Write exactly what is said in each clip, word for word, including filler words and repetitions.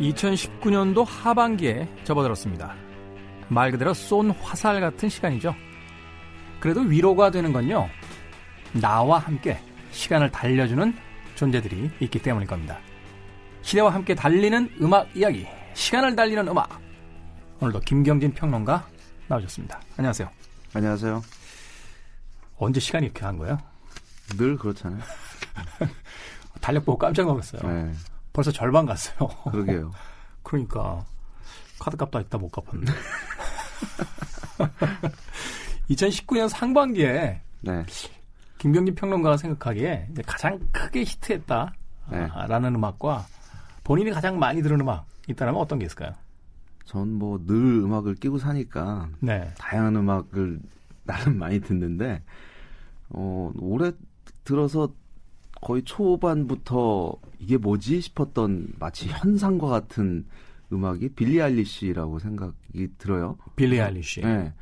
이천십구 년도 하반기에 접어들었습니다. 말 그대로 쏜 화살 같은 시간이죠. 그래도 위로가 되는 건요, 나와 함께 시간을 달려주는 존재들이 있기 때문일 겁니다. 시대와 함께 달리는 음악 이야기, 시간을 달리는 음악. 오늘도 김경진 평론가 나오셨습니다. 안녕하세요. 안녕하세요. 언제 시간이 이렇게 간 거예요? 늘 그렇잖아요. 달력 보고 깜짝 놀랐어요. 네. 벌써 절반 갔어요. 그러게요. 그러니까 카드값도 아직도 못 갚았는데. 이천십구 년 상반기에 네. 김병진 평론가가 생각하기에 이제 가장 크게 히트했다라는 네. 음악과 본인이 가장 많이 들은 음악이 있다면 어떤 게 있을까요? 전 뭐 늘 음악을 끼고 사니까 네. 다양한 음악을 나름 많이 듣는데 어, 올해 들어서 거의 초반부터 이게 뭐지 싶었던 마치 현상과 같은 음악이 빌리 아일리시라고 생각이 들어요. 빌리 아일리시. 네.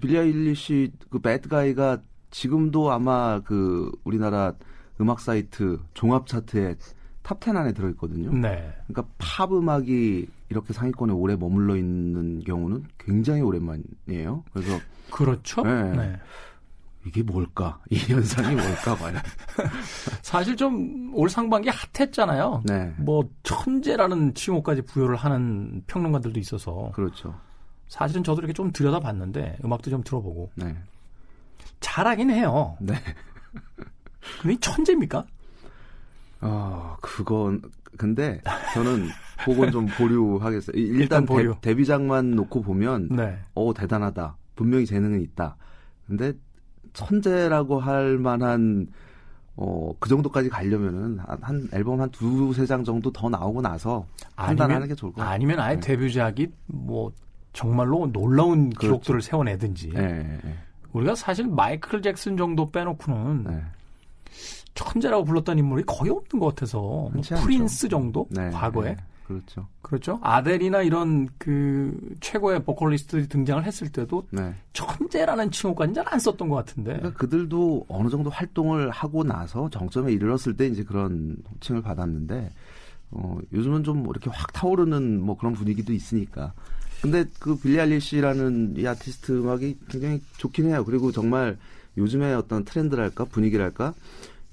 빌리 아일리시 그 배드 가이가 지금도 아마 그 우리나라 음악 사이트 종합 차트에 탑 텐 안에 들어있거든요. 네. 그러니까 팝 음악이 이렇게 상위권에 오래 머물러 있는 경우는 굉장히 오랜만이에요. 그래서 그렇죠. 네. 네. 이게 뭘까? 이 현상이 뭘까? 과연. 사실 좀 올 상반기 핫했잖아요. 네. 뭐 천재라는 칭호까지 부여를 하는 평론가들도 있어서. 그렇죠. 사실은 저도 이렇게 좀 들여다봤는데 음악도 좀 들어보고. 네. 잘하긴 해요. 네. 근데 천재입니까? 아, 그건 근데 저는 그건 좀 보류하겠어요. 일단, 일단 보류. 데, 데뷔작만 놓고 보면 네. 어 대단하다. 분명히 재능은 있다. 근데 천재라고 할 만한 어, 그 정도까지 가려면은 한, 한 앨범 한 두세 장 정도 더 나오고 나서 판단하는 게 좋을 것 같아요. 아니면 아예 네. 데뷔작이 뭐 정말로 놀라운 그렇죠. 기록들을 세워내든지. 네. 우리가 사실 마이클 잭슨 정도 빼놓고는 네. 천재라고 불렀던 인물이 거의 없는 것 같아서 뭐 프린스 정도 네. 과거에. 네. 그렇죠. 그렇죠. 아델이나 이런 그 최고의 보컬리스트들이 등장을 했을 때도 네. 천재라는 칭호까지는 잘 안 썼던 것 같은데. 그러니까 그들도 어느 정도 활동을 하고 나서 정점에 이르렀을 때 이제 그런 호칭을 받았는데 어, 요즘은 좀 이렇게 확 타오르는 뭐 그런 분위기도 있으니까. 근데 그 빌리 아일리시라는 이 아티스트 음악이 굉장히 좋긴 해요. 그리고 정말 요즘의 어떤 트렌드랄까 분위기랄까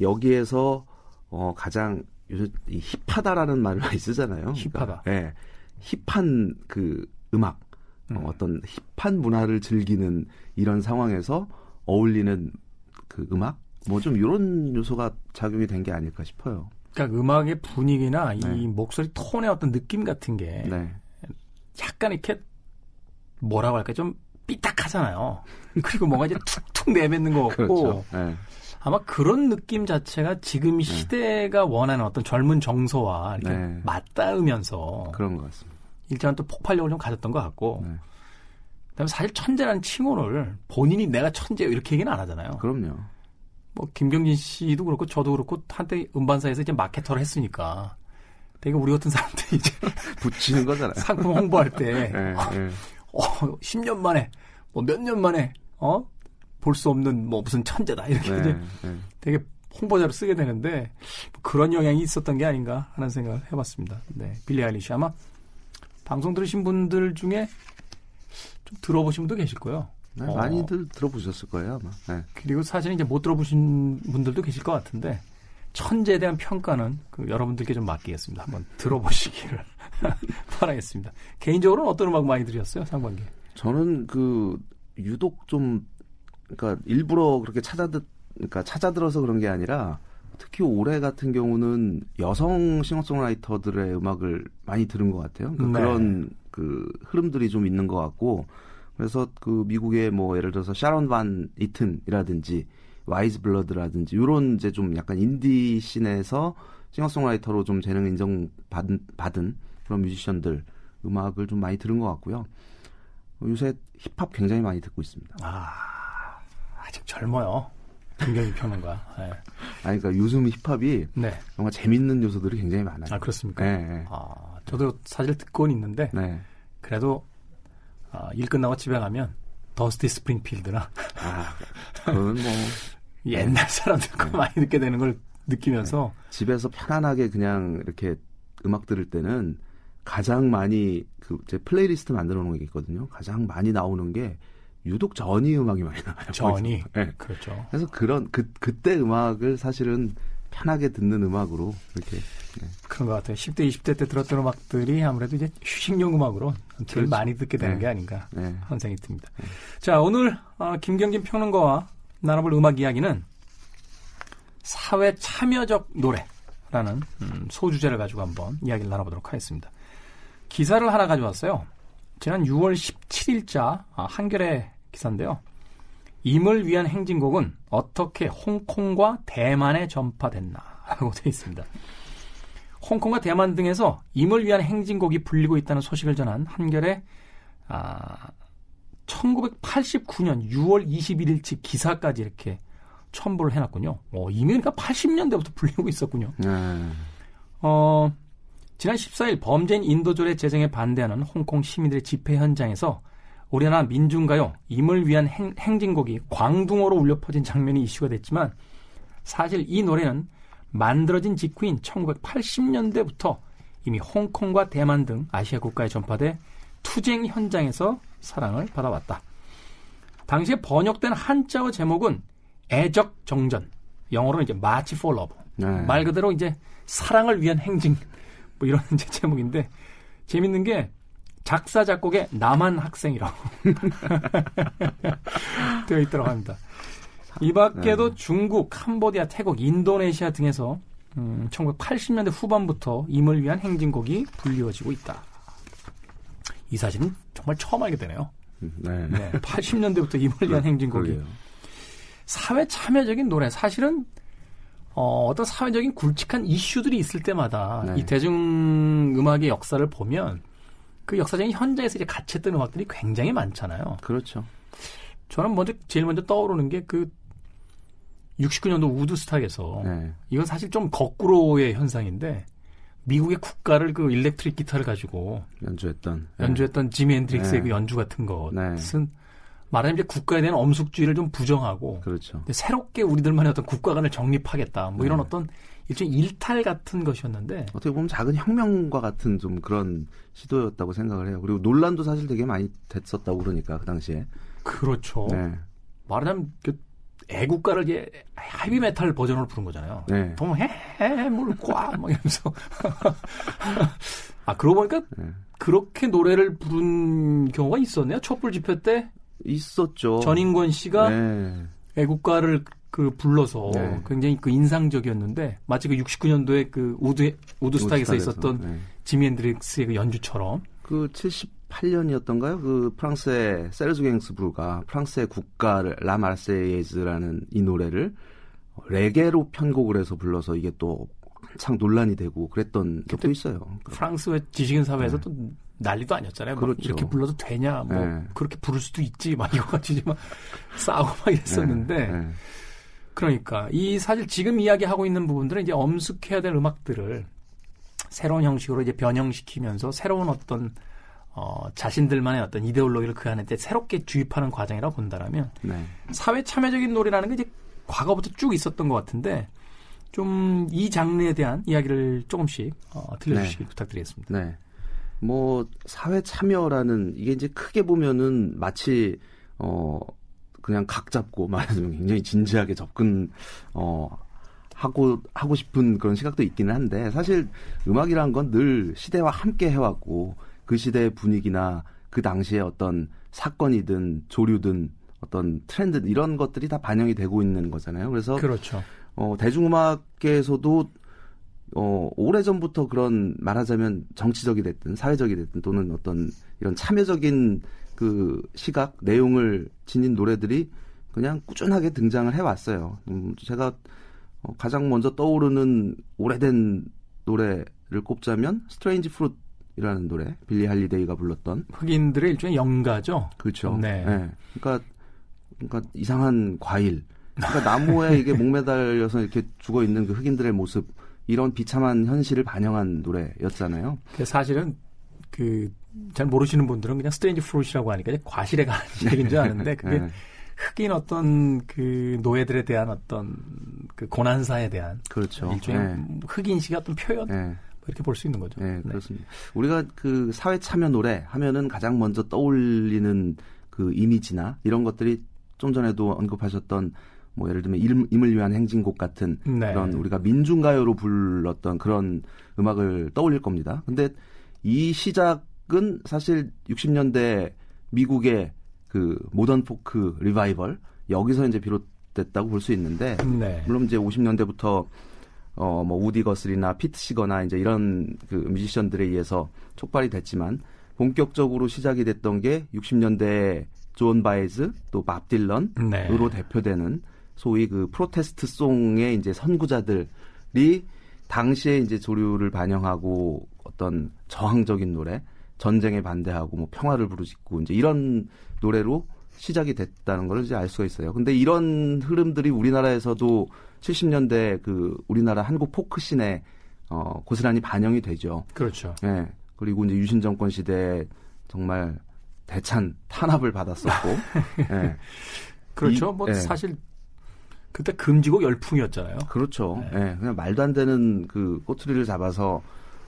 여기에서 어, 가장 요즘 이 힙하다라는 말을 많이 쓰잖아요. 힙하다. 그러니까, 예, 힙한 그 음악, 음. 어, 어떤 힙한 문화를 즐기는 이런 상황에서 어울리는 그 음악, 뭐 좀 이런 요소가 작용이 된 게 아닐까 싶어요. 그러니까 음악의 분위기나 네. 이 목소리 톤의 어떤 느낌 같은 게 네. 약간 이렇게 뭐라고 할까 좀 삐딱하잖아요. 그리고 뭔가 이제 툭툭 내뱉는 것 같고. 그렇죠. 네. 아마 그런 느낌 자체가 지금 시대가 네. 원하는 어떤 젊은 정서와 이렇게 네. 맞닿으면서 그런 것 같습니다. 일정한 또 폭발력을 좀 가졌던 것 같고 네. 그다음에 사실 천재라는 칭호를 본인이 내가 천재 이렇게 얘기는 안 하잖아요. 그럼요. 뭐 김경진 씨도 그렇고 저도 그렇고 한때 음반사에서 이제 마케터를 했으니까 되게 우리 같은 사람들이 이제 붙이는 거잖아요. 상품 홍보할 때 네, 네. 어, 십 년 만에 뭐 몇 년 만에 어? 볼 수 없는 뭐 무슨 천재다 이렇게 네, 이제 네. 되게 홍보자로 쓰게 되는데 뭐 그런 영향이 있었던 게 아닌가 하는 생각을 해봤습니다. 네, 빌리 아일리시 아마 방송 들으신 분들 중에 좀 들어보신 분도 계실 거예요. 네, 어, 많이들 들어보셨을 거예요 아마. 네. 그리고 사실 이제 못 들어보신 분들도 계실 것 같은데 천재에 대한 평가는 그 여러분들께 좀 맡기겠습니다. 한번 들어보시기를 바라겠습니다. 개인적으로는 어떤 음악 많이 들으셨어요 상반기에? 저는 그 유독 좀 그러니까 일부러 그렇게 찾아 듣, 그러니까 찾아 들어서 그런 게 아니라 특히 올해 같은 경우는 여성 싱어송라이터들의 음악을 많이 들은 것 같아요. 그러니까 네. 그런 그 흐름들이 좀 있는 것 같고 그래서 그 미국의 뭐 예를 들어서 샤론 반 이튼이라든지 와이즈 블러드라든지 이런 이제 좀 약간 인디 씬에서 싱어송라이터로 좀 재능 인정받은 받은 그런 뮤지션들 음악을 좀 많이 들은 것 같고요. 요새 힙합 굉장히 많이 듣고 있습니다. 아, 아직 젊어요. 김경희 평론가. 네. 아니, 그러니까 요즘 힙합이 네. 뭔가 재밌는 요소들이 굉장히 많아요. 아, 그렇습니까? 네, 네. 아, 저도 사실 듣고는 있는데 네. 그래도 아, 일 끝나고 집에 가면 더스티 스프링필드나 아, 그건 뭐 옛날 사람들 거 네. 많이 듣게 되는 걸 느끼면서 네. 집에서 편안하게 그냥 이렇게 음악 들을 때는 가장 많이 그 제 플레이리스트 만들어 놓은 게 있거든요. 가장 많이 나오는 게 유독 전이 음악이 많이 나와요. 전이. 네. 그렇죠. 그래서 그런 그 그때 음악을 사실은 편하게 듣는 음악으로 이렇게 네. 그런 것 같아요. 십 대, 이십 대 때 들었던 음악들이 아무래도 이제 휴식용 음악으로 제일 그렇죠. 많이 듣게 되는 네. 게 아닌가 네. 하는 생각이 듭니다. 네. 자, 오늘 어, 김경진 평론가와 나눠볼 음악 이야기는 사회 참여적 노래라는 음, 소주제를 가지고 한번 이야기를 나눠보도록 하겠습니다. 기사를 하나 가져왔어요. 지난 유월 십칠일자 아, 한겨레 기사인데요. 임을 위한 행진곡은 어떻게 홍콩과 대만에 전파됐나라고 되어 있습니다. 홍콩과 대만 등에서 임을 위한 행진곡이 불리고 있다는 소식을 전한 한겨레 아, 천구백팔십구년 유월 이십일일치 기사까지 이렇게 첨부를 해놨군요. 어, 이미 그러니까 팔십년대부터 불리고 있었군요. 음. 어, 지난 십사일 범죄인 인도조례 제정에 반대하는 홍콩 시민들의 집회 현장에서 우리나라 민중가요 임을 위한 행, 행진곡이 광둥어로 울려 퍼진 장면이 이슈가 됐지만 사실 이 노래는 만들어진 직후인 천구백팔십년대부터 이미 홍콩과 대만 등 아시아 국가에 전파돼 투쟁 현장에서 사랑을 받아왔다. 당시에 번역된 한자어 제목은 애적 정전, 영어로는 이제 March for Love. 네. 말 그대로 이제 사랑을 위한 행진 뭐 이런 이제 제목인데 재밌는 게 작사 작곡의 남한 학생이라고 되어 있더라고 합니다. 이 밖에도 네. 중국, 캄보디아, 태국, 인도네시아 등에서 음, 천구백팔십년대 후반부터 임을 위한 행진곡이 불리워지고 있다. 이 사실은 정말 처음 알게 되네요. 네. 네, 팔십 년대부터 임을 위한 행진곡이 그래요. 사회 참여적인 노래 사실은 어, 어떤 사회적인 굵직한 이슈들이 있을 때마다 네. 이 대중음악의 역사를 보면 그 역사적인 현장에서 이제 같이 했던 음악들이 굉장히 많잖아요. 그렇죠. 저는 먼저 제일 먼저 떠오르는 게 그 육십구년도 우드스탁에서 네. 이건 사실 좀 거꾸로의 현상인데 미국의 국가를 그 일렉트릭 기타를 가지고 연주했던 네. 연주했던 지미 앤드릭스의 네. 그 연주 같은 것은 네. 말하자면 이제 국가에 대한 엄숙주의를 좀 부정하고 그렇죠. 근데 새롭게 우리들만의 어떤 국가관을 정립하겠다 뭐 이런 네. 어떤 일종의 일탈 같은 것이었는데 어떻게 보면 작은 혁명과 같은 좀 그런 시도였다고 생각을 해요. 그리고 논란도 사실 되게 많이 됐었다고 그러니까 그 당시에 그렇죠. 네. 말하자면 그 애국가를 이제 헤비메탈 버전으로 부른 거잖아요. 네. 너무 해해물꽉 막 이러면서 아 그러고 보니까 네. 그렇게 노래를 부른 경우가 있었네요. 촛불 집회 때. 있었죠. 전인권 씨가 네. 애국가를 그 불러서 네. 굉장히 그 인상적이었는데 마치 그 육십구년도에 그 우드 우드스탁에서 있었던 네. 지미 앤드릭스의 그 연주처럼 그 칠십팔년이었던가요? 그 프랑스의 세르주 갱스부르가 프랑스의 국가를 라 마르세이즈라는 이 노래를 레게로 편곡을 해서 불러서 이게 또 한창 논란이 되고 그랬던 것도 있어요. 프랑스의 지식인 사회에서 네. 또 난리도 아니었잖아요. 그렇죠. 이렇게 불러도 되냐, 뭐 네. 그렇게 부를 수도 있지, 막 이거 같이 막 싸우고 막 이랬었는데, 네. 네. 그러니까 이 사실 지금 이야기하고 있는 부분들은 이제 엄숙해야 될 음악들을 새로운 형식으로 이제 변형시키면서 새로운 어떤 어, 자신들만의 어떤 이데올로기를 그 안에 새롭게 주입하는 과정이라고 본다라면 네. 사회 참여적인 노래라는 게 이제 과거부터 쭉 있었던 것 같은데. 좀 이 장르에 대한 이야기를 조금씩 어, 들려주시길 네. 부탁드리겠습니다. 네, 뭐 사회 참여라는 이게 이제 크게 보면은 마치 어 그냥 각 잡고 말하자면 굉장히 진지하게 접근 어 하고 하고 싶은 그런 시각도 있기는 한데 사실 음악이란 건 늘 시대와 함께 해왔고 그 시대의 분위기나 그 당시의 어떤 사건이든 조류든 어떤 트렌드 이런 것들이 다 반영이 되고 있는 거잖아요. 그래서 그렇죠. 어, 대중음악계에서도 어, 오래전부터 그런 말하자면 정치적이 됐든 사회적이 됐든 또는 어떤 이런 참여적인 그 시각, 내용을 지닌 노래들이 그냥 꾸준하게 등장을 해왔어요. 음, 제가 어, 가장 먼저 떠오르는 오래된 노래를 꼽자면 스트레인지 프루트이라는 노래, 빌리 할리데이가 불렀던 흑인들의 일종의 영가죠. 그렇죠. 네. 네. 그러니까 그러니까 이상한 과일. 그러니까 나무에 이게 목매달려서 이렇게 죽어 있는 그 흑인들의 모습, 이런 비참한 현실을 반영한 노래였잖아요. 사실은 그 잘 모르시는 분들은 그냥 스트레인지 프루트라고 하니까 과실에 관한 얘기인 줄 아는데 그게 네. 흑인 어떤 그 노예들에 대한 어떤 그 고난사에 대한 그렇죠. 일종의 네. 흑인식의 어떤 표현 네. 이렇게 볼 수 있는 거죠. 네, 그렇습니다. 네. 우리가 그 사회 참여 노래 하면은 가장 먼저 떠올리는 그 이미지나 이런 것들이 좀 전에도 언급하셨던 뭐 예를 들면 임, 임을 위한 행진곡 같은 네. 그런 우리가 민중가요로 불렀던 그런 음악을 떠올릴 겁니다. 근데 이 시작은 사실 육십 년대 미국의 그 모던 포크 리바이벌, 여기서 이제 비롯됐다고 볼 수 있는데 네. 물론 이제 오십 년대부터 어 뭐 우디 거슬이나 피트 시거나 이제 이런 그 뮤지션들에 의해서 촉발이 됐지만 본격적으로 시작이 됐던 게 육십 년대 존 바에즈 또 밥 딜런으로 네. 대표되는 소위 그 프로테스트 송의 이제 선구자들이 당시에 이제 조류를 반영하고 어떤 저항적인 노래, 전쟁에 반대하고 뭐 평화를 부르짖고 이제 이런 노래로 시작이 됐다는 걸 이제 알 수가 있어요. 근데 이런 흐름들이 우리나라에서도 칠십 년대 그 우리나라 한국 포크씬에 어, 고스란히 반영이 되죠. 그렇죠. 예. 그리고 이제 유신 정권 시대에 정말 대찬 탄압을 받았었고. 예. 그렇죠. 이, 뭐 예. 사실 그때 금지곡 열풍이었잖아요. 그렇죠. 네. 예. 그냥 말도 안 되는 그 꼬투리를 잡아서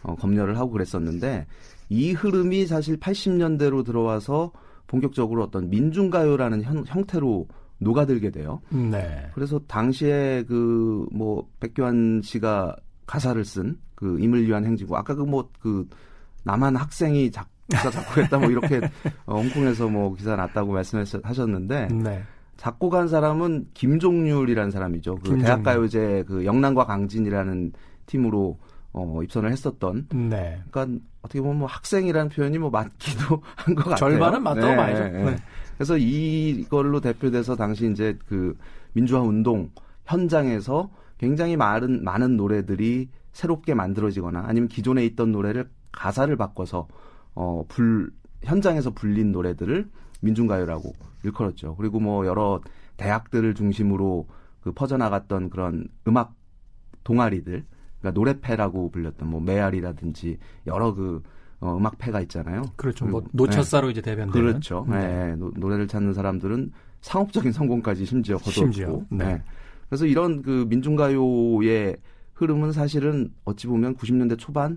어, 검열을 하고 그랬었는데 이 흐름이 사실 팔십 년대로 들어와서 본격적으로 어떤 민중가요라는 현, 형태로 녹아들게 돼요. 네. 그래서 당시에 그 뭐 백기완 씨가 가사를 쓴 그 임을 위한 행진곡, 아까 그 뭐 그 남한 학생이 작, 기사 작곡했다 뭐 이렇게 어, 홍콩에서 뭐 기사 났다고 말씀하셨는데 네. 작곡한 사람은 김종률이라는 사람이죠. 그 김종률. 대학가요제 그 영남과 강진이라는 팀으로 어, 입선을 했었던. 네. 그러니까 어떻게 보면 뭐 학생이라는 표현이 뭐 맞기도 한 것 같아요. 절반은 맞다고 네, 봐야죠. 네. 네. 그래서 이걸로 대표돼서 당시 이제 그 민주화 운동 현장에서 굉장히 많은 많은 노래들이 새롭게 만들어지거나 아니면 기존에 있던 노래를 가사를 바꿔서 어, 불 현장에서 불린 노래들을 민중가요라고 일컬었죠. 그리고 뭐 여러 대학들을 중심으로 그 퍼져나갔던 그런 음악 동아리들, 그러니까 노래패라고 불렸던 뭐 메아리라든지 여러 그 어, 음악패가 있잖아요. 그렇죠. 그리고, 뭐 노처사로 네. 이제 대변되는. 그렇죠. 네. 네. 노, 노래를 찾는 사람들은 상업적인 성공까지 심지어 거두었고. 네. 네. 그래서 이런 그 민중가요의 흐름은 사실은 어찌 보면 구십 년대 초반을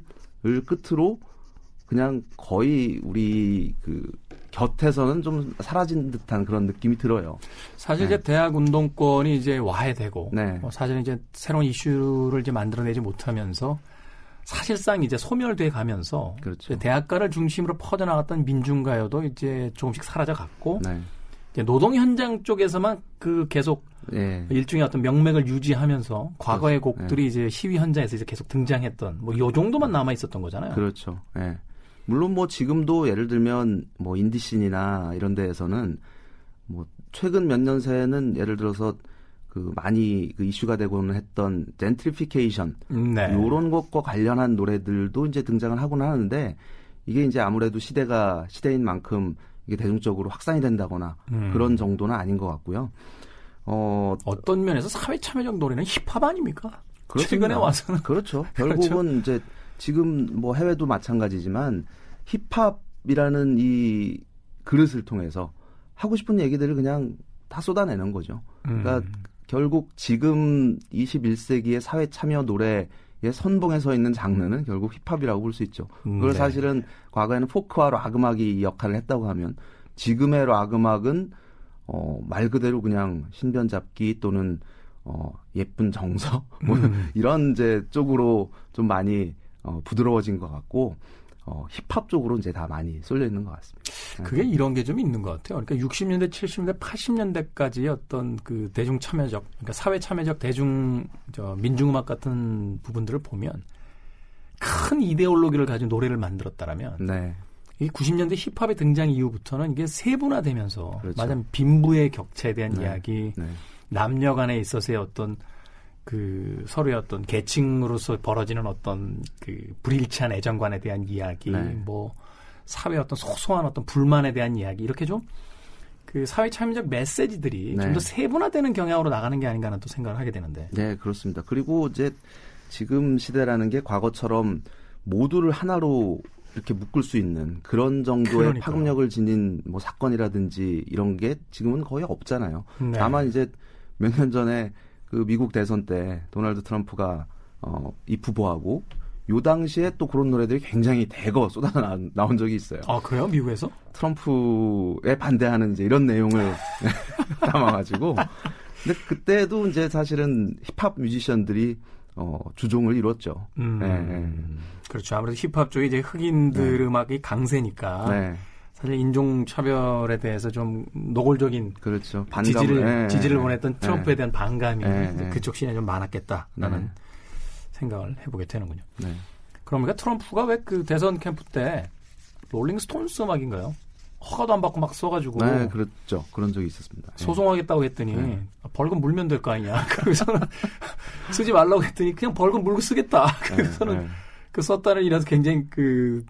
끝으로 그냥 거의 우리 그 곁에서는 좀 사라진 듯한 그런 느낌이 들어요. 사실 이제 네. 대학 운동권이 이제 와해되고 네. 어, 사실 이제 새로운 이슈를 이제 만들어내지 못하면서 사실상 이제 소멸돼 가면서 그렇죠. 대학가를 중심으로 퍼져나갔던 민중가요도 이제 조금씩 사라져갔고 네. 이제 노동 현장 쪽에서만 그 계속 네. 일종의 어떤 명맥을 유지하면서 과거의 그렇죠. 곡들이 네. 이제 시위 현장에서 이제 계속 등장했던 뭐 요 정도만 남아 있었던 거잖아요. 그렇죠. 네. 물론 뭐 지금도 예를 들면 뭐 인디씬이나 이런 데에서는 뭐 최근 몇 년 새에는 예를 들어서 그 많이 그 이슈가 되고는 했던 젠트리피케이션 네. 이런 것과 관련한 노래들도 이제 등장을 하곤 하는데 이게 이제 아무래도 시대가 시대인 만큼 이게 대중적으로 확산이 된다거나 음. 그런 정도는 아닌 것 같고요. 어 어떤 면에서 사회 참여적 노래는 힙합 아닙니까? 그렇습니다. 최근에 와서는 그렇죠. 결국은 그렇죠. 이제 지금 뭐 해외도 마찬가지지만 힙합이라는 이 그릇을 통해서 하고 싶은 얘기들을 그냥 다 쏟아내는 거죠. 그러니까 음. 결국 지금 이십일 세기의 사회 참여 노래의 선봉에 서 있는 장르는 결국 힙합이라고 볼 수 있죠. 그걸 네. 사실은 과거에는 포크와 락 음악이 이 역할을 했다고 하면 지금의 락 음악은 어, 말 그대로 그냥 신변잡기 또는 어, 예쁜 정서 뭐 음. 이런 이제 쪽으로 좀 많이 어, 부드러워진 것 같고 어, 힙합 쪽으로 이제 다 많이 쏠려 있는 것 같습니다. 그게 이런 게 좀 있는 것 같아요. 그러니까 육십 년대, 칠십 년대, 팔십 년대까지의 어떤 그 대중 참여적, 그러니까 사회 참여적 대중 저 민중음악 같은 부분들을 보면 큰 이데올로기를 가진 노래를 만들었다라면 네. 이 구십 년대 힙합의 등장 이후부터는 이게 세분화되면서 그렇죠. 맞아 빈부의 격차에 대한 네. 이야기, 네. 남녀 간에 있어서의 어떤 그 서로의 어떤 계층으로서 벌어지는 어떤 그 불일치한 애정관에 대한 이야기, 네. 뭐 사회의 어떤 소소한 어떤 불만에 대한 이야기, 이렇게 좀 그 사회 참여적 메시지들이 네. 좀 더 세분화되는 경향으로 나가는 게 아닌가는 또 생각을 하게 되는데. 네, 그렇습니다. 그리고 이제 지금 시대라는 게 과거처럼 모두를 하나로 이렇게 묶을 수 있는 그런 정도의 그러니까요. 파급력을 지닌 뭐 사건이라든지 이런 게 지금은 거의 없잖아요. 네. 다만 이제 몇 년 전에 그 미국 대선 때 도널드 트럼프가 어, 이 후보하고 요 당시에 또 그런 노래들이 굉장히 대거 쏟아 나, 나온 적이 있어요. 아, 그래요? 미국에서? 트럼프에 반대하는 이제 이런 내용을 담아가지고. 근데 그때도 이제 사실은 힙합 뮤지션들이 어, 주종을 이뤘죠. 음, 네, 네. 그렇죠. 아무래도 힙합 쪽이 이제 흑인들 네. 음악이 강세니까. 네. 사실 인종차별에 대해서 좀 노골적인 그렇죠. 반감, 지지를, 예, 지지를 원했던 예, 트럼프에 대한 반감이 예, 예, 그쪽 시에 좀 많았겠다라는 예. 생각을 해보게 되는군요. 네. 그러니까 트럼프가 왜 그 대선 캠프 때 롤링스톤스 음악인가요? 허가도 안 받고 막 써가지고. 네, 그렇죠. 그런 적이 있었습니다. 소송하겠다고 했더니 네. 벌금 물면 될 거 아니냐. 그래서는 쓰지 말라고 했더니 그냥 벌금 물고 쓰겠다. 그래서는 네, 네. 그 썼다는 일이라서 굉장히 그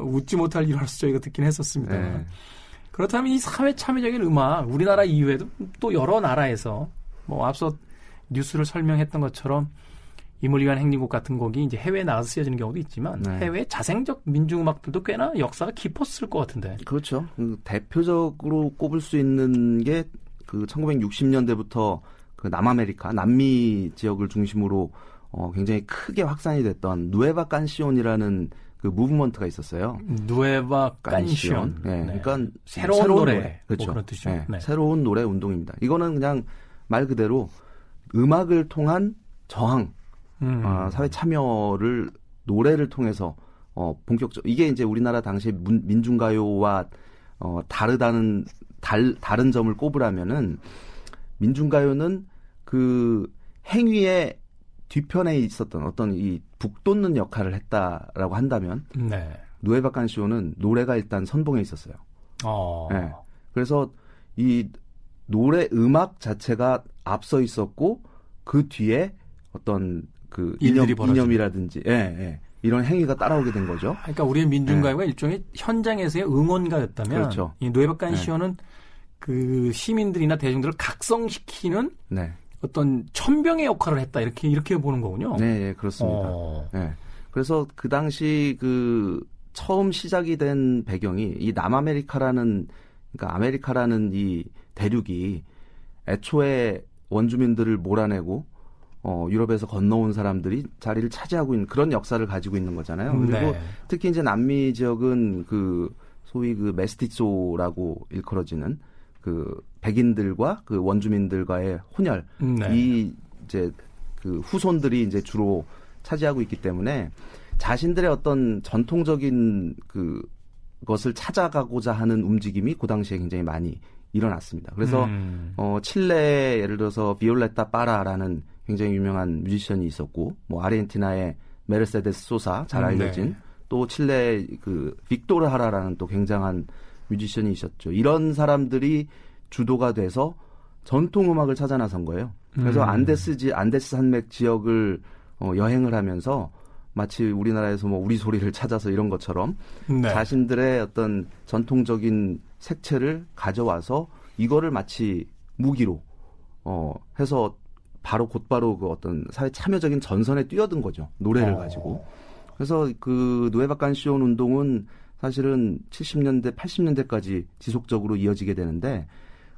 웃지 못할 일화로서 저희가 듣긴 했었습니다. 네. 그렇다면 이 사회 참여적인 음악, 우리나라 이외에도 또 여러 나라에서 뭐 앞서 뉴스를 설명했던 것처럼 임을 위한 행진곡 같은 곡이 이제 해외에 나가서 쓰여지는 경우도 있지만 네. 해외 자생적 민중음악들도 꽤나 역사가 깊었을 것 같은데. 그렇죠. 대표적으로 꼽을 수 있는 게 그 천구백육십 년대부터 그 남아메리카, 남미 지역을 중심으로 어 굉장히 크게 확산이 됐던 누에바 칸시온이라는 그 무브먼트가 있었어요. 누에바 칸시온. 네. 네. 그러니까 새로운, 새로운 노래. 노래. 그렇죠. 뭐 그런 뜻이죠. 네. 네. 새로운 노래 운동입니다. 이거는 그냥 말 그대로 음악을 통한 저항, 음. 어, 사회 참여를 노래를 통해서 어, 본격적. 이게 이제 우리나라 당시 문, 민중가요와 어, 다르다는 달, 다른 점을 꼽으라면은 민중가요는 그 행위의 뒤편에 있었던 어떤 이 북돋는 역할을 했다라고 한다면 네. 누에바 칸시온은 노래가 일단 선봉에 있었어요. 어. 네. 그래서 이 노래 음악 자체가 앞서 있었고 그 뒤에 어떤 그 이념, 이념이라든지 예, 예. 이런 행위가 따라오게 된 거죠. 아, 그러니까 우리의 민중가요가 예. 일종의 현장에서의 응원가였다면 그렇죠. 이 누에바 칸시온은 예. 그 시민들이나 대중들을 각성시키는 네. 어떤 천병의 역할을 했다 이렇게 이렇게 보는 거군요. 네, 예, 그렇습니다. 어. 예. 그래서 그 당시 그 처음 시작이 된 배경이 이 남아메리카라는 그러니까 아메리카라는 이 대륙이 애초에 원주민들을 몰아내고 어, 유럽에서 건너온 사람들이 자리를 차지하고 있는 그런 역사를 가지고 있는 거잖아요. 그리고 네. 특히 이제 남미 지역은 그 소위 그 메스티소라고 일컬어지는 그 백인들과 그 원주민들과의 혼혈 네. 이 이제 그 후손들이 이제 주로 차지하고 있기 때문에 자신들의 어떤 전통적인 그 것을 찾아가고자 하는 움직임이 그 당시에 굉장히 많이 일어났습니다. 그래서 음. 어 칠레에 예를 들어서 비올레타 파라라는 굉장히 유명한 뮤지션이 있었고 뭐 아르헨티나의 메르세데스 소사 잘 알려진 네. 또 칠레 그 빅토르 하라라는 또 굉장한 뮤지션이 있었죠. 이런 사람들이 주도가 돼서 전통 음악을 찾아 나선 거예요. 그래서 음. 안데스지 안데스 산맥 지역을 어, 여행을 하면서 마치 우리나라에서 뭐 우리 소리를 찾아서 이런 것처럼 네. 자신들의 어떤 전통적인 색채를 가져와서 이거를 마치 무기로 어, 해서 바로 곧바로 그 어떤 사회 참여적인 전선에 뛰어든 거죠. 노래를 어. 가지고. 그래서 그 누에바 칸시온 운동은 사실은 칠십 년대, 팔십 년대까지 지속적으로 이어지게 되는데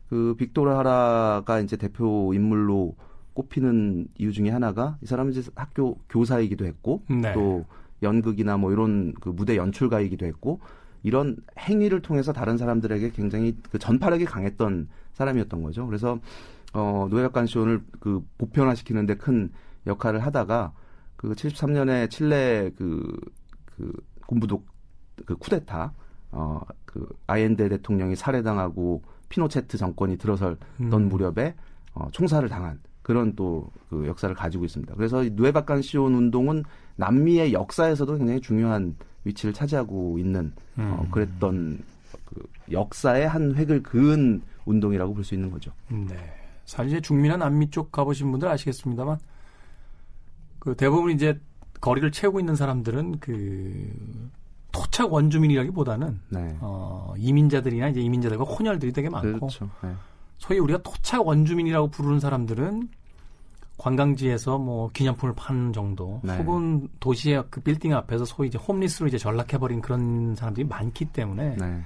그 빅토르 하라가 이제 대표 인물로 꼽히는 이유 중에 하나가 이 사람은 이제 학교 교사이기도 했고 네. 또 연극이나 뭐 이런 그 무대 연출가이기도 했고 이런 행위를 통해서 다른 사람들에게 굉장히 그 전파력이 강했던 사람이었던 거죠. 그래서 어, 누에바 칸시온을 그 보편화시키는 데 큰 역할을 하다가 그 칠십삼 년에 칠레 그, 그 군부독 그 쿠데타, 어, 그 아엔데 대통령이 살해당하고 피노체트 정권이 들어설던 음. 무렵에 어, 총살을 당한 그런 또 그 역사를 가지고 있습니다. 그래서 이 누에바 칸시온 운동은 남미의 역사에서도 굉장히 중요한 위치를 차지하고 있는 음. 어, 그랬던 그 역사의 한 획을 그은 운동이라고 볼 수 있는 거죠. 네. 사실 이제 중미나 남미 쪽 가보신 분들 아시겠습니다만 그 대부분 이제 거리를 채우고 있는 사람들은 그 토착 원주민이라기보다는 네. 어, 이민자들이나 이제 이민자들과 혼혈들이 되게 많고 그렇죠. 네. 소위 우리가 토착 원주민이라고 부르는 사람들은 관광지에서 뭐 기념품을 파는 정도 네. 혹은 도시의 그 빌딩 앞에서 소위 이제 홈리스로 이제 전락해버린 그런 사람들이 많기 때문에 네.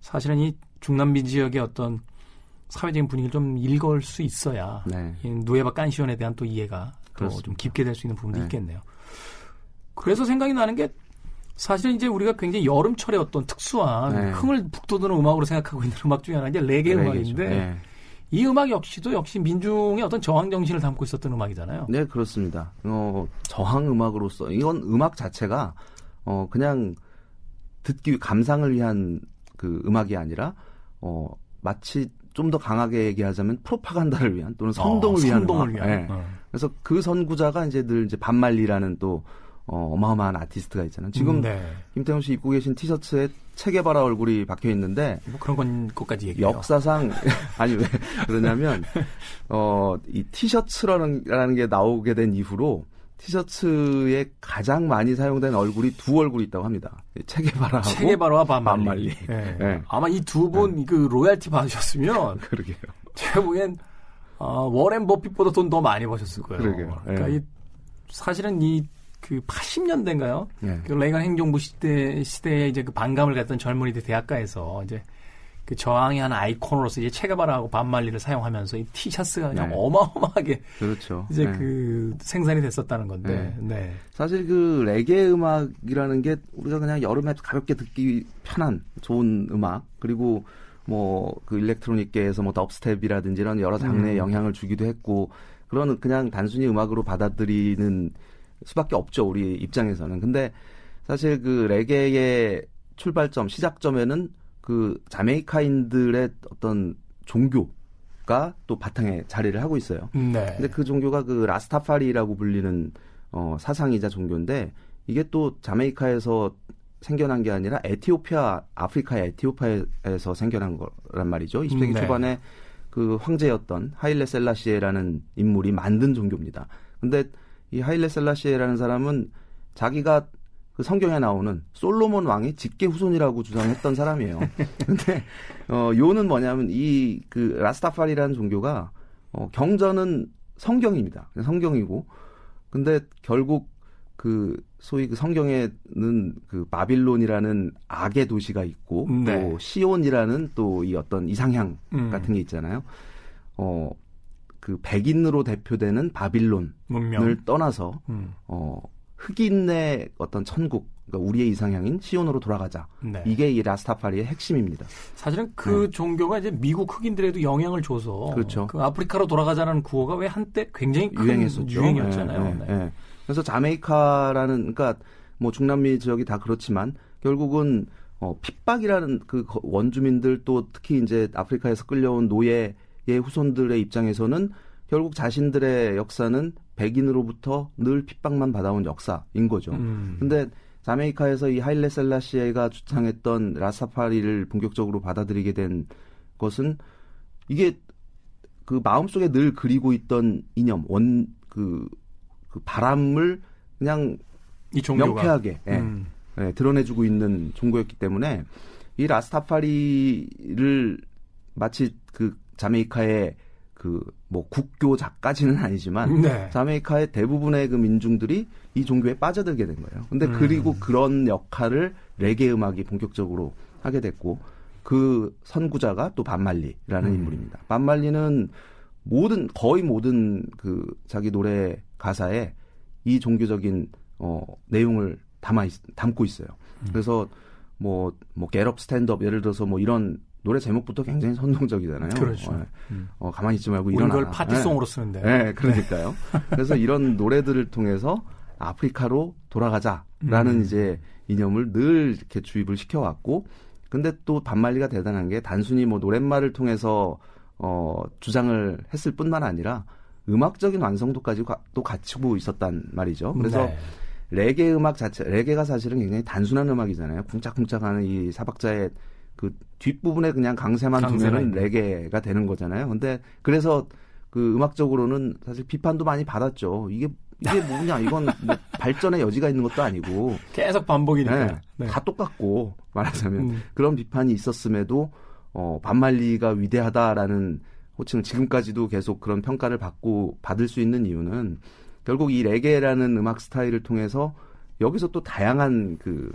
사실은 이 중남미 지역의 어떤 사회적인 분위기를 좀 읽을 수 있어야 네. 이 누에바 칸시온에 대한 또 이해가 또 좀 깊게 될 수 있는 부분도 네. 있겠네요. 그래서 생각이 나는 게 사실은 이제 우리가 굉장히 여름철의 어떤 특수한 네. 흥을 북돋우는 음악으로 생각하고 있는 음악 중에 하나가 이제 레게 음악인데 네. 이 음악 역시도 역시 민중의 어떤 저항 정신을 담고 있었던 음악이잖아요. 네, 그렇습니다. 어, 저항 음악으로서 이건 음악 자체가 어, 그냥 듣기 감상을 위한 그 음악이 아니라 어, 마치 좀 더 강하게 얘기하자면 프로파간다를 위한 또는 선동을 어, 위한 선동을 위한. 네. 어. 그래서 그 선구자가 이제 늘 이제 밥 말리라는 또 어, 어마어마한 아티스트가 있잖아요. 지금 음, 네. 김태훈 씨 입고 계신 티셔츠에 체게바라 얼굴이 박혀 있는데 뭐 그런 건 것까지 얘기해요. 역사상 아니 왜 그러냐면 어, 이 티셔츠라는 게 나오게 된 이후로 티셔츠에 가장 많이 사용된 얼굴이 두 얼굴이 있다고 합니다. 체게바라하고 체게바라와 밥 말리. 네. 네. 아마 이 두 분 그 네. 로얄티 받으셨으면 그러게요. 제가 보기엔 어, 워렌 버핏보다 돈 더 많이 버셨을 거예요. 그러게요. 그러니까 네. 이, 사실은 이 그 팔십 년대인가요? 네. 그 레이건 행정부 시대 시대에 이제 그 반감을 갖던 젊은이들 대학가에서 이제 그 저항의 한 아이콘으로서 이제 체게바라하고 밥 말리를 사용하면서 이 티셔츠가 그냥 네. 어마어마하게 그렇죠. 이제 네. 그 생산이 됐었다는 건데. 네. 네. 사실 그 레게 음악이라는 게 우리가 그냥 여름에 가볍게 듣기 편한 좋은 음악 그리고 뭐 그 일렉트로닉계에서 뭐 덥스텝이라든지 이런 여러 장르에 음. 영향을 주기도 했고 그런 그냥 단순히 음악으로 받아들이는 수밖에 없죠. 우리 입장에서는. 근데 사실 그 레게의 출발점, 시작점에는 그 자메이카인들의 어떤 종교가 또 바탕에 자리를 하고 있어요. 네. 근데 그 종교가 그 라스타파리라고 불리는 어, 사상이자 종교인데 이게 또 자메이카에서 생겨난 게 아니라 에티오피아, 아프리카의 에티오피아에서 생겨난 거란 말이죠. 이십 세기 네. 초반에 그 황제였던 하일레 셀라시에라는 인물이 만든 종교입니다. 근데 이 하일레 셀라시에라는 사람은 자기가 그 성경에 나오는 솔로몬 왕의 직계 후손이라고 주장했던 사람이에요. 근데, 어, 요는 뭐냐면 이 그 라스타파리라는 종교가, 어, 경전은 성경입니다. 성경이고. 근데 결국 그 소위 그 성경에는 그 바빌론이라는 악의 도시가 있고, 네. 또 시온이라는 또 이 어떤 이상향 음. 같은 게 있잖아요. 어, 그 백인으로 대표되는 바빌론을 문명. 떠나서 음. 어, 흑인의 어떤 천국, 그러니까 우리의 이상향인 시온으로 돌아가자. 네. 이게 이 라스타파리의 핵심입니다. 사실은 그 네. 종교가 이제 미국 흑인들에도 영향을 줘서 그렇죠. 그 아프리카로 돌아가자라는 구호가 왜 한때 굉장히 큰 유행했었죠. 유행이었잖아요. 네, 네, 네. 네. 그래서 자메이카라는 그러니까 뭐 중남미 지역이 다 그렇지만 결국은 어, 핍박이라는 그 원주민들 또 특히 이제 아프리카에서 끌려온 노예 예, 후손들의 입장에서는 결국 자신들의 역사는 백인으로부터 늘 핍박만 받아온 역사인 거죠. 음. 근데 자메이카에서 이 하일레 셀라시에가 주창했던 라스타파리를 본격적으로 받아들이게 된 것은 이게 그 마음속에 늘 그리고 있던 이념, 원, 그, 그 바람을 그냥 이 종교가. 명쾌하게 예, 음. 예, 드러내주고 있는 종교였기 때문에 이 라스타파리를 마치 그 자메이카의 그 뭐 국교자까지는 아니지만 네. 자메이카의 대부분의 그 민중들이 이 종교에 빠져들게 된 거예요. 근데 음. 그리고 그런 역할을 레게 음악이 본격적으로 하게 됐고 그 선구자가 또 밥 말리라는 음. 인물입니다. 밥 말리는 모든 거의 모든 그 자기 노래 가사에 이 종교적인 어, 내용을 담아 있, 담고 있어요. 음. 그래서 뭐 뭐 get up, stand up 예를 들어서 뭐 이런 노래 제목부터 굉장히 선동적이잖아요. 그렇죠. 어, 음. 어, 가만히 있지 말고 일어나. 이걸 파티송으로 네. 쓰는데. 네, 그러니까요. 그래서 이런 노래들을 통해서 아프리카로 돌아가자라는 음. 이제 이념을 늘 이렇게 주입을 시켜왔고, 근데 또 밥 말리가 대단한 게 단순히 뭐 노랫말을 통해서 어, 주장을 했을 뿐만 아니라 음악적인 완성도까지 가, 또 갖추고 있었단 말이죠. 그래서 네. 레게 음악 자체, 레게가 사실은 굉장히 단순한 음악이잖아요. 쿵짝쿵짝하는 이 사박자의 그 뒷부분에 그냥 강세만 두면은 레게가 되는 거잖아요. 근데 그래서 그 음악적으로는 사실 비판도 많이 받았죠. 이게 이게 뭐냐, 이건 뭐 발전의 여지가 있는 것도 아니고 계속 반복이니까 네, 네. 다 똑같고 말하자면 음. 그런 비판이 있었음에도 어, 밥 말리가 위대하다라는 호칭을 지금까지도 계속 그런 평가를 받고 받을 수 있는 이유는 결국 이 레게라는 음악 스타일을 통해서 여기서 또 다양한 그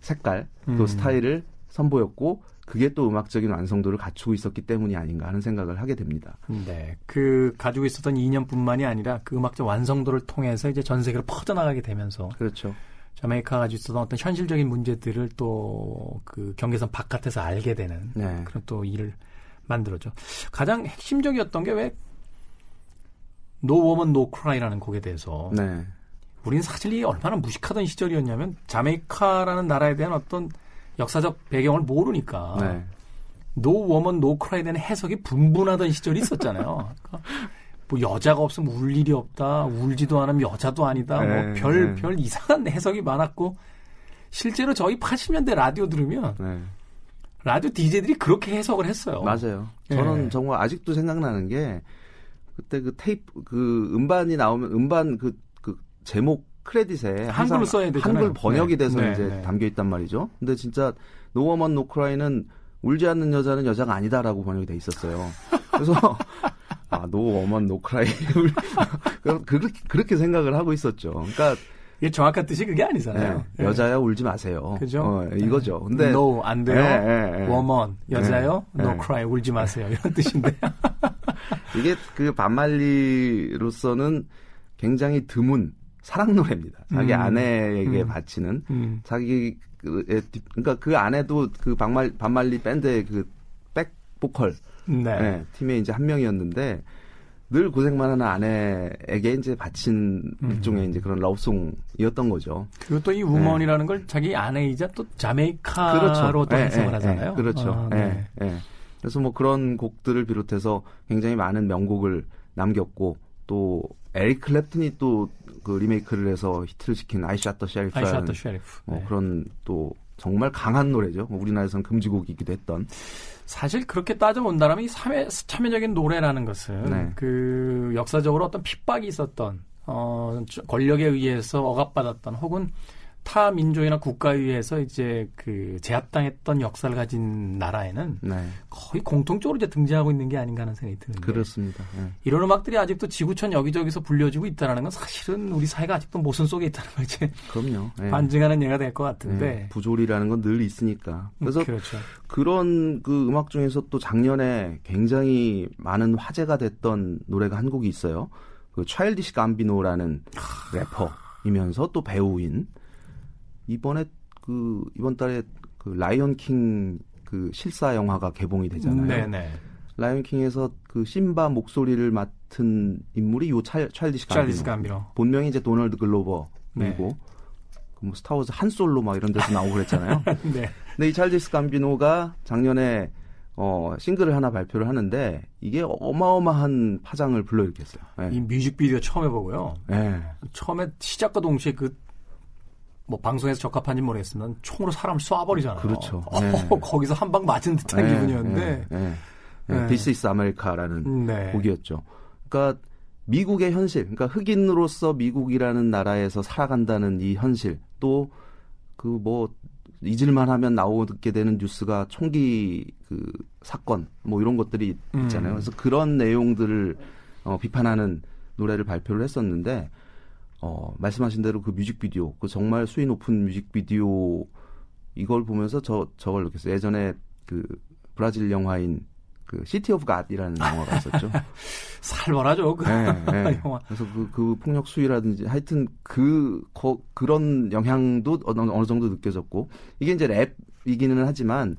색깔 또 음. 스타일을 선보였고 그게 또 음악적인 완성도를 갖추고 있었기 때문이 아닌가 하는 생각을 하게 됩니다. 네, 그 가지고 있었던 이념뿐만이 아니라 그 음악적 완성도를 통해서 이제 전 세계로 퍼져나가게 되면서 그렇죠. 자메이카가 가지고 있었던 어떤 현실적인 문제들을 또 그 경계선 바깥에서 알게 되는 네. 그런 또 일을 만들었죠. 가장 핵심적이었던 게 왜 No Woman No Cry라는 곡에 대해서 네. 우리는 사실 이 얼마나 무식하던 시절이었냐면 자메이카라는 나라에 대한 어떤 역사적 배경을 모르니까 네. No Woman No Cry에 대한 해석이 분분하던 시절이 있었잖아요. 그러니까 뭐 여자가 없으면 울 일이 없다, 울지도 않으면 여자도 아니다, 네, 뭐 별, 네. 별 이상한 해석이 많았고 실제로 저희 팔십 년대 라디오 들으면 네. 라디오 디제이들이 그렇게 해석을 했어요. 맞아요. 저는 네. 정말 아직도 생각나는 게 그때 그 테이프 그 음반이 나오면 음반 그, 그 제목 크레딧에 한글로 써야 되잖아요. 한글 번역이 네. 돼서 네. 이제 네. 담겨 있단 말이죠. 근데 진짜 No Woman No Cry는 울지 않는 여자는 여자가 아니다라고 번역이 돼 있었어요. 그래서 아, No Woman No Cry 그렇게 그렇게 생각을 하고 있었죠. 그러니까 이게 정확한 뜻이 그게 아니잖아요. 네. 여자야 울지 마세요. 그죠? 어, 이거죠. 근데 No 안 돼요. 네, 네, 네. Woman 여자요. 네, no 네. Cry 울지 마세요. 이런 뜻인데 이게 그 밥 말리로서는 굉장히 드문 사랑 노래입니다. 자기 음. 아내에게 음. 바치는 음. 자기 그러니까 그 아내도 그 밥 말리, 밥 말리 밴드의 그 백 보컬 네. 네, 팀의 이제 한 명이었는데 늘 고생만 하는 아내에게 이제 바친 음. 일종의 이제 그런 러브송이었던 거죠. 그리고 또 이 우먼이라는 네. 걸 자기 아내이자 또 자메이카로 그렇죠. 또 해석을 네, 하잖아요. 네, 그렇죠. 아, 네. 네, 네. 그래서 뭐 그런 곡들을 비롯해서 굉장히 많은 명곡을 남겼고 또 에릭 클랩튼이 또 그 리메이크를 해서 히트를 시킨 I Shot the Sheriff. I Shot the Sheriff. 뭐 네. 그런 또 정말 강한 노래죠. 우리나라에서는 금지곡이기도 했던. 사실 그렇게 따져본다면 이 사회, 참여적인 노래라는 것은 네. 그 역사적으로 어떤 핍박이 있었던 어, 권력에 의해서 억압받았던 혹은 타 민족이나 국가에 의해서 이제 그 제압당했던 역사를 가진 나라에는 네. 거의 공통적으로 이제 등장하고 있는 게 아닌가 하는 생각이 드는데 그렇습니다. 네. 이런 음악들이 아직도 지구촌 여기저기서 불려지고 있다는 건 사실은 우리 사회가 아직도 모순 속에 있다는 걸 이제 그럼요. 네. 반증하는 예가 될 것 같은데 네. 부조리라는 건 늘 있으니까 그래서 음, 그렇죠. 그런 그 음악 중에서 또 작년에 굉장히 많은 화제가 됐던 노래가 한 곡이 있어요. 그 Childish Gambino라는 래퍼이면서 또 배우인 이번에 그 이번 달에 그 라이온 킹 그 실사 영화가 개봉이 되잖아요. 네네. 라이온 킹에서 그 심바 목소리를 맡은 인물이 요 찰 찰디스 찰디스 감비노. 본명이 이제 도널드 글로버이고 네. 그 뭐 스타워즈 한 솔로 막 이런 데서 나오고 그랬잖아요. 네. 근데 이 찰디스 감비노가 작년에 어, 싱글을 하나 발표를 하는데 이게 어마어마한 파장을 불러일으켰어요. 네. 이 뮤직비디오 처음 해보고요. 네. 처음에 시작과 동시에 그 뭐 방송에서 적합한지 모르겠으면 총으로 사람을 쏴버리잖아요. 그렇죠. 어, 네. 거기서 한 방 맞은 듯한 네, 기분이었는데 네, 네, 네. 네. This is America라는 네. 곡이었죠. 그러니까 미국의 현실, 그러니까 흑인으로서 미국이라는 나라에서 살아간다는 이 현실, 또 그 뭐 잊을만 하면 나오게 되는 뉴스가 총기 그 사건 뭐 이런 것들이 있잖아요. 음. 그래서 그런 내용들을 어, 비판하는 노래를 발표를 했었는데 어, 말씀하신 대로 그 뮤직비디오, 그 정말 수위 높은 뮤직비디오, 이걸 보면서 저, 저걸 느꼈어요. 예전에 그 브라질 영화인 그 시티 오브 갓이라는 영화가 있었죠. 살벌하죠. 그 네, 네. 영화. 그래서 그, 그 폭력 수위라든지 하여튼 그, 거, 그런 영향도 어느, 어느 정도 느껴졌고, 이게 이제 랩이기는 하지만,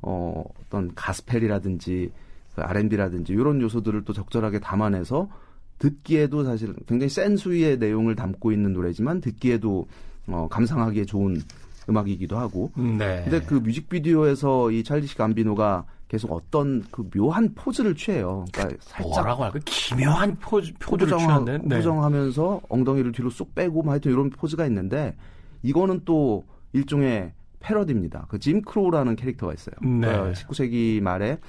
어, 어떤 가스펠이라든지 그 알앤비라든지 이런 요소들을 또 적절하게 담아내서 듣기에도 사실 굉장히 센 수위의 내용을 담고 있는 노래지만 듣기에도 어, 감상하기에 좋은 음악이기도 하고. 네. 근데 그 뮤직비디오에서 이 찰디시 감비노가 계속 어떤 그 묘한 포즈를 취해요. 그러니까 살짝 뭐라고 할까? 기묘한 포즈, 포즈를 취하는데 네. 포정하면서 엉덩이를 뒤로 쏙 빼고 막 하여튼 이런 포즈가 있는데 이거는 또 일종의 패러디입니다. 그 짐 크로우라는 캐릭터가 있어요. 네. 그러니까 십구 세기 말에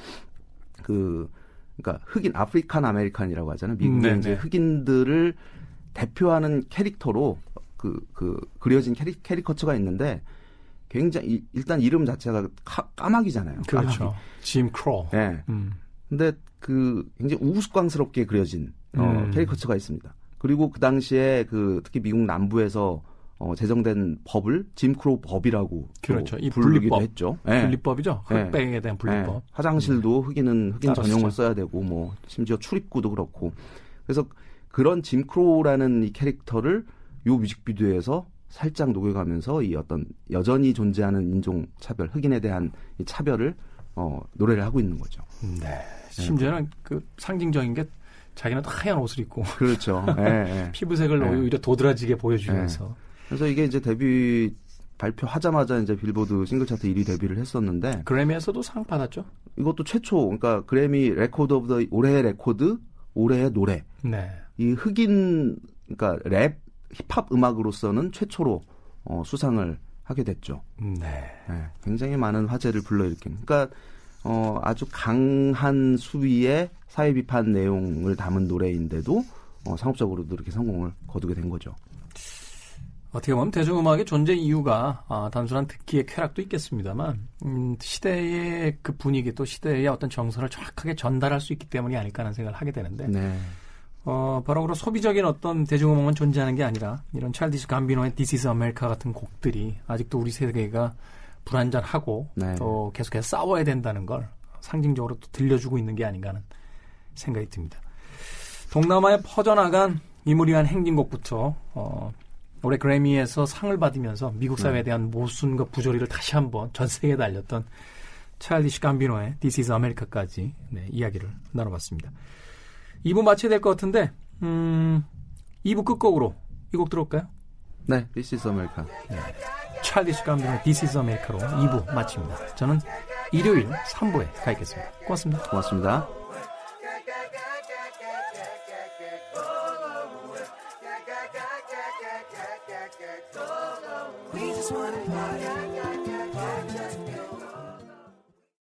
그 그러니까 흑인 아프리칸 아메리칸이라고 하잖아요. 미국의 이제 흑인들을 대표하는 캐릭터로 그, 그 그려진 캐리, 캐리커처가 있는데 굉장히 일단 이름 자체가 카, 까마귀잖아요. 그렇죠. 까마귀. 짐 크로우. 네. 음. 근데 그 굉장히 우스꽝스럽게 그려진 음. 어, 캐리커처가 있습니다. 그리고 그 당시에 그 특히 미국 남부에서 어, 제정된 법을 짐 크로우 법이라고 그렇죠. 이 분리법 했죠. 네. 분리법이죠. 흑백에 대한 분리법. 네. 화장실도 흑인은 흑인 전용을 써야 되고 뭐 심지어 출입구도 그렇고. 그래서 그런 짐 크로우라는 이 캐릭터를 요 뮤직비디오에서 살짝 녹여가면서 이 어떤 여전히 존재하는 인종 차별, 흑인에 대한 이 차별을 어, 노래를 하고 있는 거죠. 네. 심지어는 네. 그 상징적인 게 자기는 또 하얀 옷을 입고 그렇죠. 네, 네. 피부색을 네. 오히려 도드라지게 보여주면서. 네. 그래서 이게 이제 데뷔 발표하자마자 이제 빌보드 싱글 차트 일 위 데뷔를 했었는데 그래미에서도 상 받았죠. 이것도 최초, 그러니까 그래미 레코드 오브 더 올해의 레코드, 올해의 노래. 네. 이 흑인 그러니까 랩 힙합 음악으로서는 최초로 어, 수상을 하게 됐죠. 네. 네. 굉장히 많은 화제를 불러일으킨. 그러니까 어, 아주 강한 수위의 사회 비판 내용을 담은 노래인데도 어, 상업적으로도 이렇게 성공을 거두게 된 거죠. 어떻게 보면 대중음악의 존재 이유가 아, 단순한 듣기의 쾌락도 있겠습니다만 음, 시대의 그 분위기 또 시대의 어떤 정서를 정확하게 전달할 수 있기 때문이 아닐까 하는 생각을 하게 되는데 네. 어, 바로 그런 소비적인 어떤 대중음악만 존재하는 게 아니라 이런 찰디스 감비노의 This is America 같은 곡들이 아직도 우리 세대가 불완전하고 네. 또 계속해서 싸워야 된다는 걸 상징적으로 또 들려주고 있는 게 아닌가 하는 생각이 듭니다. 동남아에 퍼져나간 임을 위한 행진곡부터 어, 올해 그래미에서 상을 받으면서 미국 사회에 대한 모순과 부조리를 다시 한번 전 세계에 알렸던 차일디시 감비노의 This is America까지 네, 이야기를 나눠봤습니다. 이 부 마쳐야 될 것 같은데 음, 이 부 끝곡으로 이 곡 들어올까요? 네, This is America. 네. 차일디시 감비노의 This is America로 이 부 마칩니다. 저는 일요일 삼 부에 가 있겠습니다. 고맙습니다. 고맙습니다. We just wanna party.